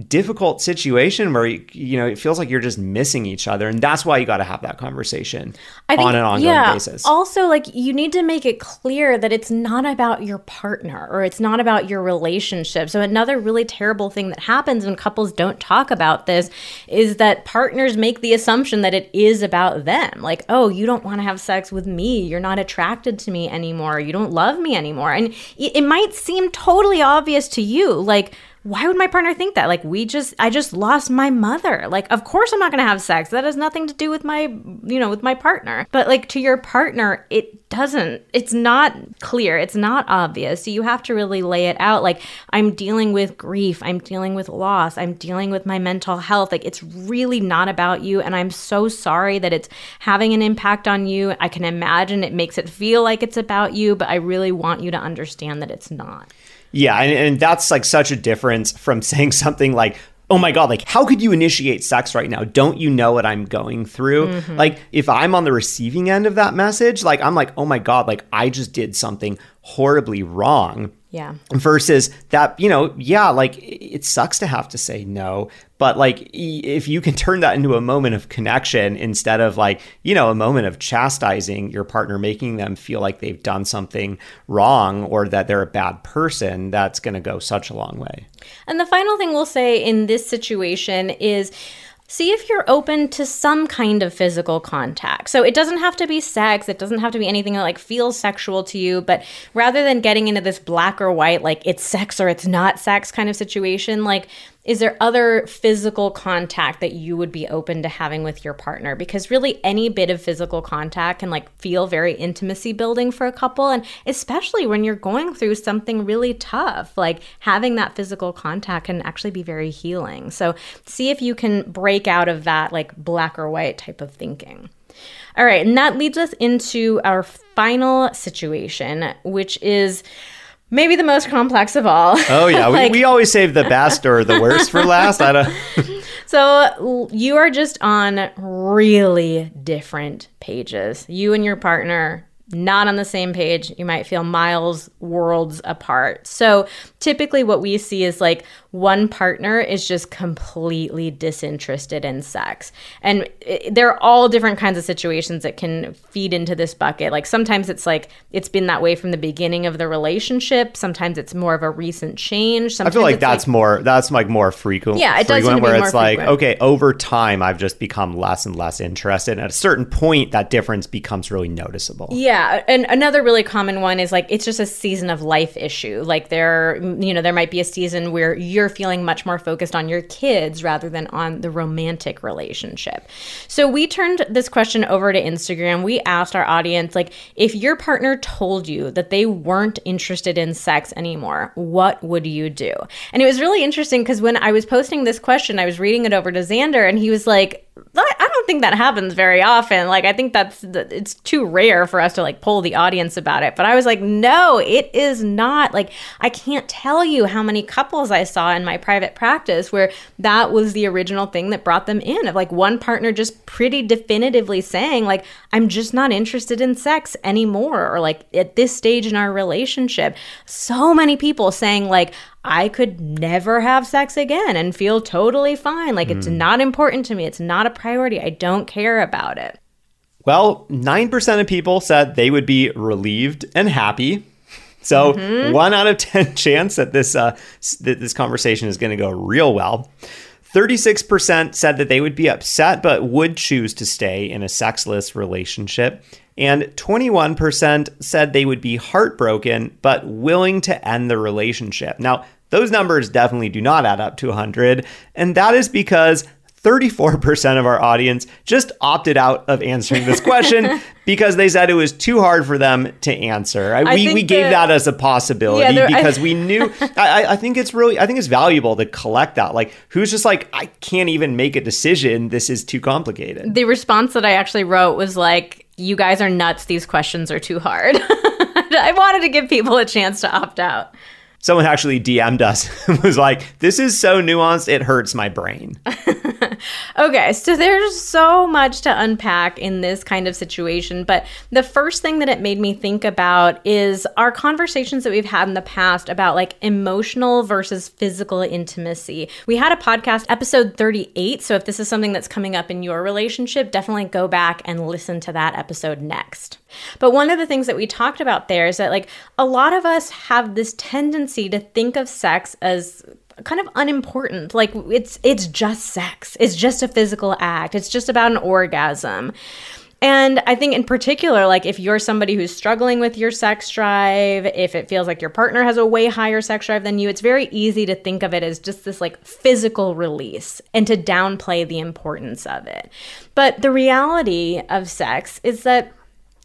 difficult situation where, you know, it feels like you're just missing each other. And that's why you got to have that conversation I think, on an ongoing yeah. basis. Also, like, you need to make it clear that it's not about your partner or it's not about your relationship. So another really terrible thing that happens when couples don't talk about this is that partners make the assumption that it is about them. Like, oh, you don't want to have sex with me. You're not attracted to me anymore. You don't love me anymore. And it might seem totally obvious to you, like, why would my partner think that? Like, we just, I just lost my mother. Like, of course I'm not going to have sex. That has nothing to do with my, you know, with my partner. But like, to your partner, it doesn't, it's not clear. It's not obvious. So you have to really lay it out. Like, I'm dealing with grief. I'm dealing with loss. I'm dealing with my mental health. Like, it's really not about you. And I'm so sorry that it's having an impact on you. I can imagine it makes it feel like it's about you, but I really want you to understand that it's not. Yeah, and, and that's like such a difference from saying something like, oh my God, like, how could you initiate sex right now? Don't you know what I'm going through? Mm-hmm. Like, if I'm on the receiving end of that message, like, I'm like, oh my God, like, I just did something horribly wrong. Yeah. Versus that, you know, yeah, like, it sucks to have to say no. But like, if you can turn that into a moment of connection instead of like, you know, a moment of chastising your partner, making them feel like they've done something wrong or that they're a bad person, that's going to go such a long way. And the final thing we'll say in this situation is, see if you're open to some kind of physical contact. So it doesn't have to be sex. It doesn't have to be anything that like feels sexual to you. But rather than getting into this black or white, like it's sex or it's not sex kind of situation, like, is there other physical contact that you would be open to having with your partner? Because really any bit of physical contact can like feel very intimacy building for a couple. And especially when you're going through something really tough, like having that physical contact can actually be very healing. So see if you can break out of that like black or white type of thinking. All right, and that leads us into our final situation, which is maybe the most complex of all. Oh, yeah. like, we, we always save the best or the worst for last. I don't... So you are just on really different pages. You and your partner, not on the same page. You might feel miles, worlds apart. So typically what we see is like one partner is just completely disinterested in sex. And it, there are all different kinds of situations that can feed into this bucket. Like sometimes it's like it's been that way from the beginning of the relationship. Sometimes it's more of a recent change. Sometimes I feel like that's like, more, that's like more frequent. Yeah, it does frequent, where it's like, frequent. Okay, over time, I've just become less and less interested. And at a certain point, that difference becomes really noticeable. Yeah. And another really common one is like, it's just a season of life issue. Like there, you know, there might be a season where you're you're feeling much more focused on your kids rather than on the romantic relationship. So we turned this question over to Instagram. We asked our audience, like, if your partner told you that they weren't interested in sex anymore, what would you do? And it was really interesting because when I was posting this question, I was reading it over to Xander and he was like, I don't think that happens very often. Like, I think that's, it's too rare for us to like poll the audience about it. But I was like, no, it is not. Like, I can't tell you how many couples I saw in my private practice where that was the original thing that brought them in, of like one partner just pretty definitively saying like, I'm just not interested in sex anymore. Or like at this stage in our relationship, so many people saying like, I could never have sex again and feel totally fine. Like, mm. it's not important to me. It's not a priority. I don't care about it. Well, nine percent of people said they would be relieved and happy. So mm-hmm. one out of ten chance that this uh, that this conversation is going to go real well. thirty-six percent said that they would be upset but would choose to stay in a sexless relationship. And twenty-one percent said they would be heartbroken but willing to end the relationship. Now, those numbers definitely do not add up to one hundred. And that is because thirty-four percent of our audience just opted out of answering this question because they said it was too hard for them to answer. I, I we we gave that, that as a possibility yeah, because I, we knew, I, I think it's really, I think it's valuable to collect that. Like, who's just like, I can't even make a decision. This is too complicated. The response that I actually wrote was like, you guys are nuts. These questions are too hard. I wanted to give people a chance to opt out. Someone actually D M'd us and was like, this is so nuanced, it hurts my brain. Okay, so there's so much to unpack in this kind of situation. But the first thing that it made me think about is our conversations that we've had in the past about like emotional versus physical intimacy. We had a podcast, episode thirty-eight. So if this is something that's coming up in your relationship, definitely go back and listen to that episode next. But one of the things that we talked about there is that like a lot of us have this tendency to think of sex as kind of unimportant. Like it's it's just sex. It's just a physical act. It's just about an orgasm. And I think in particular, like if you're somebody who's struggling with your sex drive, if it feels like your partner has a way higher sex drive than you, it's very easy to think of it as just this like physical release and to downplay the importance of it. But the reality of sex is that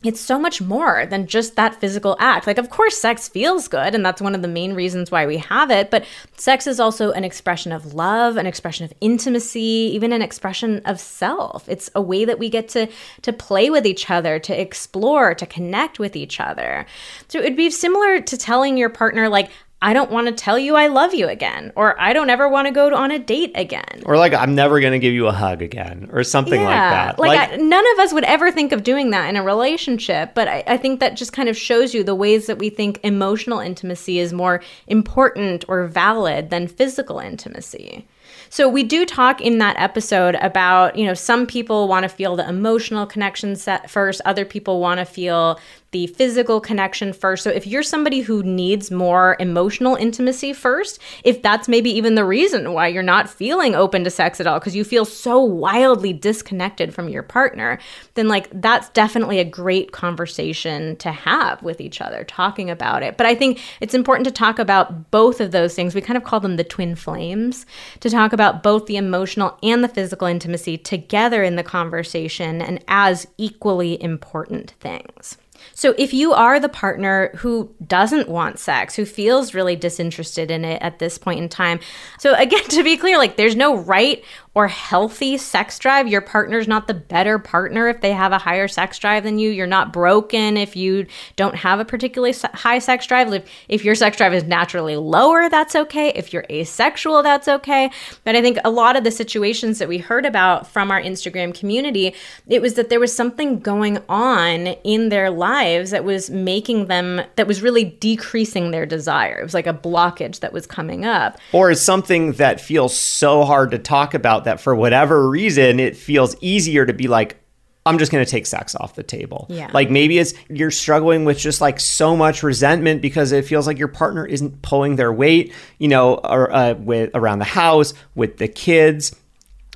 it's so much more than just that physical act. Like, of course, sex feels good, and that's one of the main reasons why we have it, but sex is also an expression of love, an expression of intimacy, even an expression of self. It's a way that we get to, to play with each other, to explore, to connect with each other. So it'd be similar to telling your partner, like, I don't want to tell you I love you again, or I don't ever want to go on a date again. Or like, I'm never going to give you a hug again, or something yeah, like that. Like, like I, none of us would ever think of doing that in a relationship, but I, I think that just kind of shows you the ways that we think emotional intimacy is more important or valid than physical intimacy. So we do talk in that episode about, you know, some people want to feel the emotional connection set first. Other people want to feel the physical connection first. So if you're somebody who needs more emotional intimacy first, if that's maybe even the reason why you're not feeling open to sex at all, because you feel so wildly disconnected from your partner, then like that's definitely a great conversation to have with each other, talking about it. But I think it's important to talk about both of those things. We kind of call them the twin flames, to talk about both the emotional and the physical intimacy together in the conversation and as equally important things. So if you are the partner who doesn't want sex, who feels really disinterested in it at this point in time, so again, to be clear, like there's no right or healthy sex drive. Your partner's not the better partner if they have a higher sex drive than you. You're not broken if you don't have a particularly high sex drive. If, if your sex drive is naturally lower, that's okay. If you're asexual, that's okay. But I think a lot of the situations that we heard about from our Instagram community, it was that there was something going on in their lives that was making them, that was really decreasing their desire. It was like a blockage that was coming up. Or is something that feels so hard to talk about that for whatever reason, it feels easier to be like, I'm just going to take sex off the table. Yeah. Like maybe it's you're struggling with just like so much resentment because it feels like your partner isn't pulling their weight, you know, or, uh, with around the house, with the kids,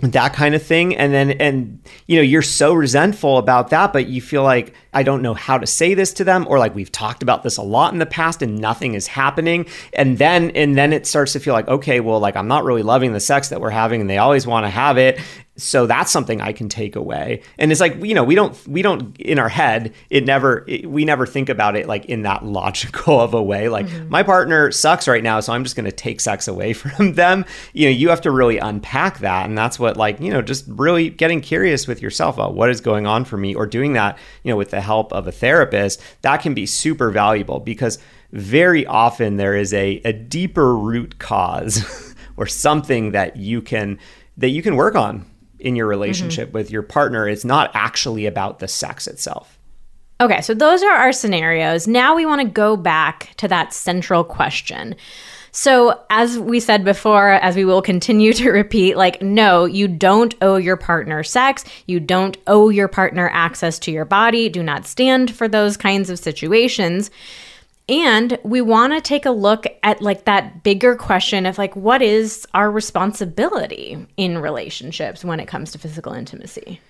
that kind of thing. And then, and you know, you're so resentful about that, but you feel like, I don't know how to say this to them, or like we've talked about this a lot in the past and nothing is happening. And then, and then it starts to feel like, okay, well, like I'm not really loving the sex that we're having and they always want to have it. So that's something I can take away. And it's like, you know, we don't, we don't in our head, it never, it, we never think about it like in that logical of a way, like mm-hmm. my partner sucks right now, so I'm just going to take sex away from them. You know, you have to really unpack that. And that's what like, you know, just really getting curious with yourself about what is going on for me, or doing that, you know, with the help of a therapist, that can be super valuable, because very often there is a, a deeper root cause or something that you can that you can work on in your relationship mm-hmm. with your partner. It's not actually about the sex itself. Okay, so those are our scenarios. Now we want to go back to that central question. So as we said before, as we will continue to repeat, like, no, you don't owe your partner sex. You don't owe your partner access to your body. Do not stand for those kinds of situations. And we want to take a look at like that bigger question of like, what is our responsibility in relationships when it comes to physical intimacy?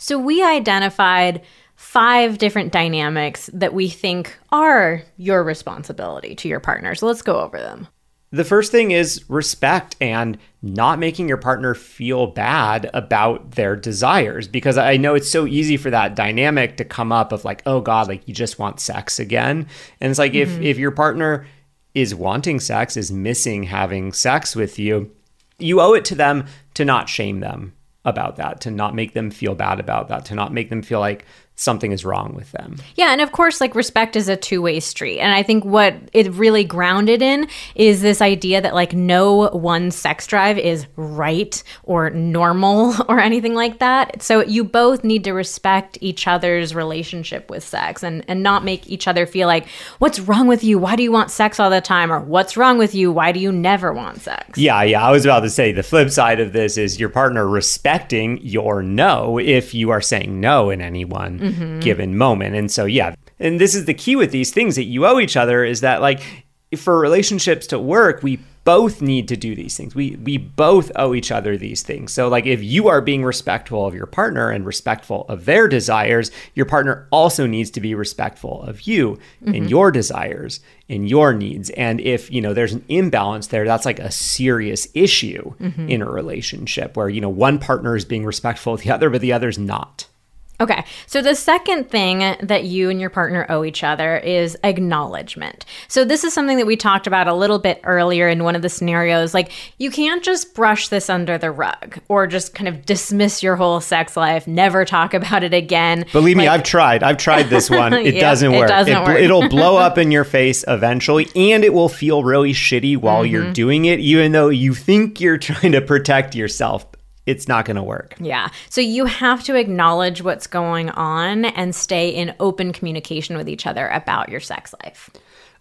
So we identified five different dynamics that we think are your responsibility to your partner. So let's go over them. The first thing is respect and not making your partner feel bad about their desires, because I know it's so easy for that dynamic to come up of like, oh God, like you just want sex again. And it's like, mm-hmm. if, if your partner is wanting sex, is missing having sex with you, you owe it to them to not shame them about that, to not make them feel bad about that, to not make them feel like something is wrong with them. Yeah. And of course, like respect is a two-way street. And I think what it really grounded in is this idea that like no one sex drive is right or normal or anything like that. So you both need to respect each other's relationship with sex and, and not make each other feel like, what's wrong with you? Why do you want sex all the time? Or what's wrong with you? Why do you never want sex? Yeah. Yeah. I was about to say the flip side of this is your partner respecting your no if you are saying no in any one Mm-hmm. given moment. And so, yeah. And this is the key with these things that you owe each other is that like for relationships to work, we both need to do these things. We we both owe each other these things. So like if you are being respectful of your partner and respectful of their desires, your partner also needs to be respectful of you mm-hmm. and your desires and your needs. And if, you know, there's an imbalance there, that's like a serious issue mm-hmm. in a relationship where, you know, one partner is being respectful of the other, but the other's not. Okay, so the second thing that you and your partner owe each other is acknowledgement. So this is something that we talked about a little bit earlier in one of the scenarios. Like, you can't just brush this under the rug or just kind of dismiss your whole sex life, never talk about it again. Believe like, me, I've tried. I've tried this one. It yeah, doesn't work. It doesn't it, work. It'll blow up in your face eventually, and it will feel really shitty while mm-hmm. you're doing it, even though you think you're trying to protect yourself. It's not going to work. Yeah. So you have to acknowledge what's going on and stay in open communication with each other about your sex life.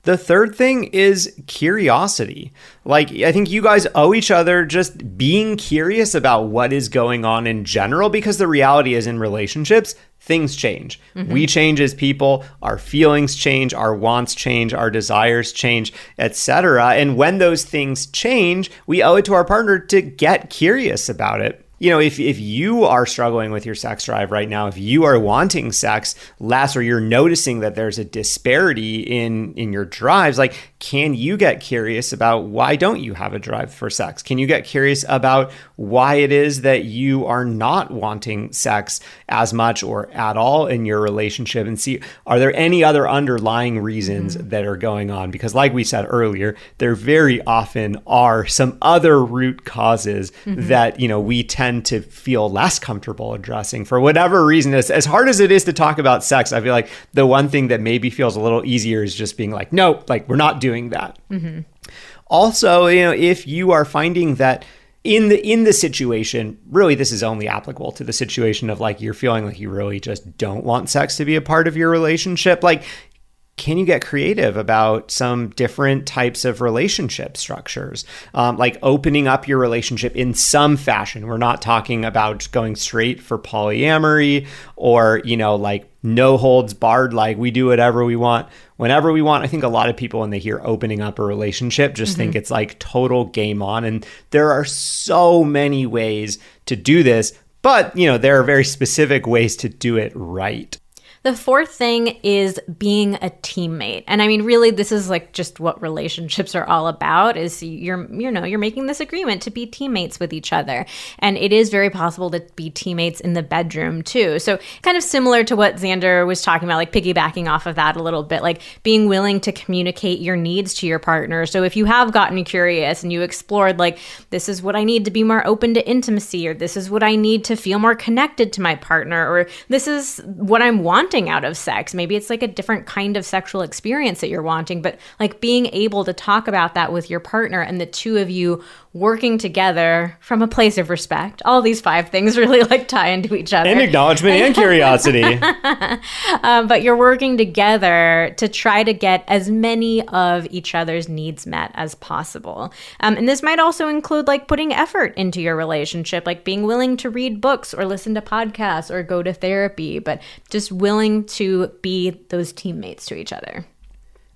The third thing is curiosity. Like, I think you guys owe each other just being curious about what is going on in general, because the reality is in relationships, things change. Mm-hmm. We change as people, our feelings change, our wants change, our desires change, et cetera. And when those things change, we owe it to our partner to get curious about it. You know, if if you are struggling with your sex drive right now, if you are wanting sex less or you're noticing that there's a disparity in, in your drives, like, can you get curious about why don't you have a drive for sex? Can you get curious about why it is that you are not wanting sex as much or at all in your relationship and see, are there any other underlying reasons mm-hmm. that are going on? Because like we said earlier, there very often are some other root causes mm-hmm. that, you know, we tend to feel less comfortable addressing for whatever reason. As, as hard as it is to talk about sex, I feel like the one thing that maybe feels a little easier is just being like, no, like we're not doing that. Mm-hmm. Also, you know, if you are finding that in the in the situation, really this is only applicable to the situation of like you're feeling like you really just don't want sex to be a part of your relationship, like can you get creative about some different types of relationship structures? Um, like opening up your relationship in some fashion. We're not talking about going straight for polyamory or, you know, like no holds barred, like we do whatever we want, whenever we want. I think a lot of people when they hear opening up a relationship just mm-hmm. think it's like total game on. And there are so many ways to do this, but, you know, there are very specific ways to do it right. The fourth thing is being a teammate. And I mean, really, this is like just what relationships are all about is you're, you know, you're making this agreement to be teammates with each other. And it is very possible to be teammates in the bedroom too. So kind of similar to what Xander was talking about, like piggybacking off of that a little bit, like being willing to communicate your needs to your partner. So if you have gotten curious and you explored like, this is what I need to be more open to intimacy, or this is what I need to feel more connected to my partner, or this is what I'm wanting wanting out of sex. Maybe it's like a different kind of sexual experience that you're wanting, but like being able to talk about that with your partner and the two of you working together from a place of respect. All these five things really like tie into each other. And acknowledgement and curiosity. um, but you're working together to try to get as many of each other's needs met as possible. Um, and this might also include like putting effort into your relationship, like being willing to read books or listen to podcasts or go to therapy, but just willing to be those teammates to each other.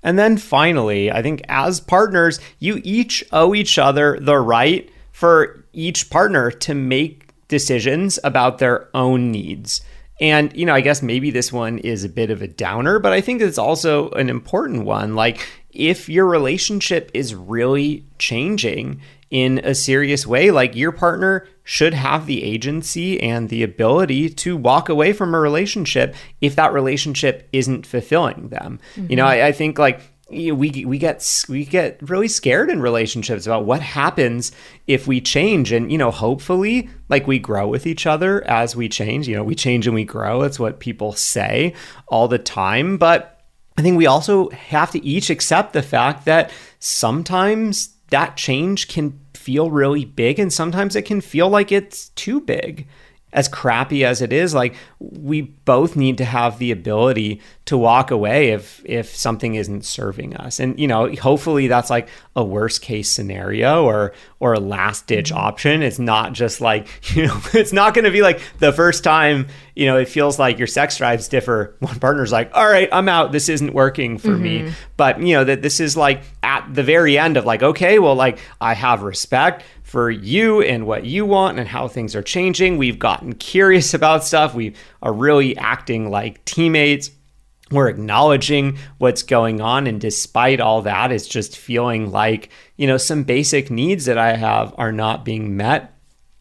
And then finally, I think as partners, you each owe each other the right for each partner to make decisions about their own needs. And, you know, I guess maybe this one is a bit of a downer, but I think it's also an important one. Like, if your relationship is really changing in a serious way, like your partner should have the agency and the ability to walk away from a relationship if that relationship isn't fulfilling them. Mm-hmm. You know, I, I think like we we get we get really scared in relationships about what happens if we change. And, you know, hopefully like we grow with each other as we change. You know, we change and we grow. That's what people say all the time. But I think we also have to each accept the fact that sometimes that change can feel really big, and sometimes it can feel like it's too big. As crappy as it is, like we both need to have the ability to walk away if if something isn't serving us. And, you know, hopefully that's like a worst case scenario or or a last ditch option. It's not just like, you know, it's not going to be like the first time, you know, it feels like your sex drives differ. One partner's like, all right, I'm out. This isn't working for mm-hmm. me. But, you know, that this is like at the very end of like, okay, well, like I have respect for you and what you want and how things are changing. We've gotten curious about stuff. We are really acting like teammates. We're acknowledging what's going on. And despite all that, it's just feeling like, you know, some basic needs that I have are not being met.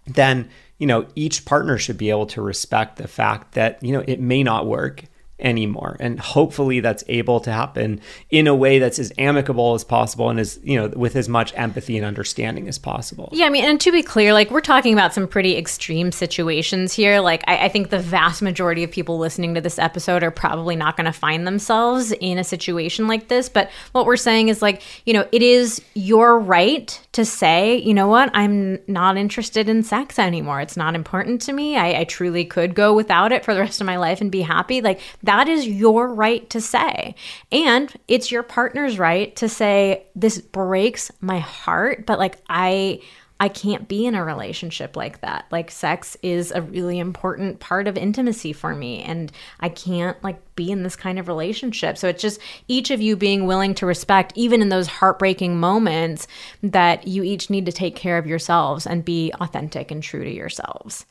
Then, you know, each partner should be able to respect the fact that, you know, it may not work anymore. And hopefully that's able to happen in a way that's as amicable as possible and as, you know, with as much empathy and understanding as possible. Yeah, I mean, and to be clear, like we're talking about some pretty extreme situations here. Like I, I think the vast majority of people listening to this episode are probably not going to find themselves in a situation like this. But what we're saying is like, you know, it is your right to say, you know what, I'm not interested in sex anymore. It's not important to me. I, I truly could go without it for the rest of my life and be happy. Like that That is your right to say. And it's your partner's right to say, this breaks my heart, but like I I can't be in a relationship like that. Like sex is a really important part of intimacy for me, and I can't like be in this kind of relationship. So it's just each of you being willing to respect, even in those heartbreaking moments, that you each need to take care of yourselves and be authentic and true to yourselves.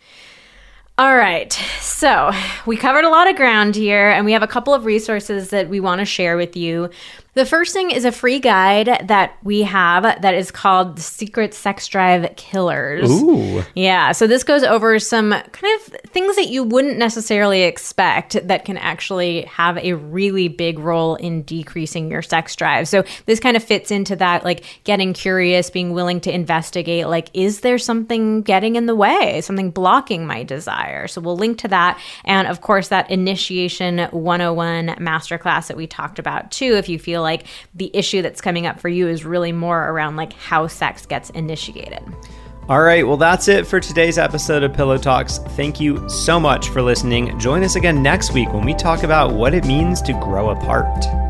All right, so we covered a lot of ground here, and we have a couple of resources that we want to share with you. The first thing is a free guide that we have that is called Secret Sex Drive Killers. Ooh. Yeah, so this goes over some kind of things that you wouldn't necessarily expect that can actually have a really big role in decreasing your sex drive. So this kind of fits into that, like getting curious, being willing to investigate, like, is there something getting in the way, something blocking my desire? So we'll link to that. And of course, that Initiation one oh one masterclass that we talked about too, if you feel like like the issue that's coming up for you is really more around like how sex gets initiated. All right, well, that's it for today's episode of Pillow Talks. Thank you so much for listening. Join us again next week when we talk about what it means to grow apart.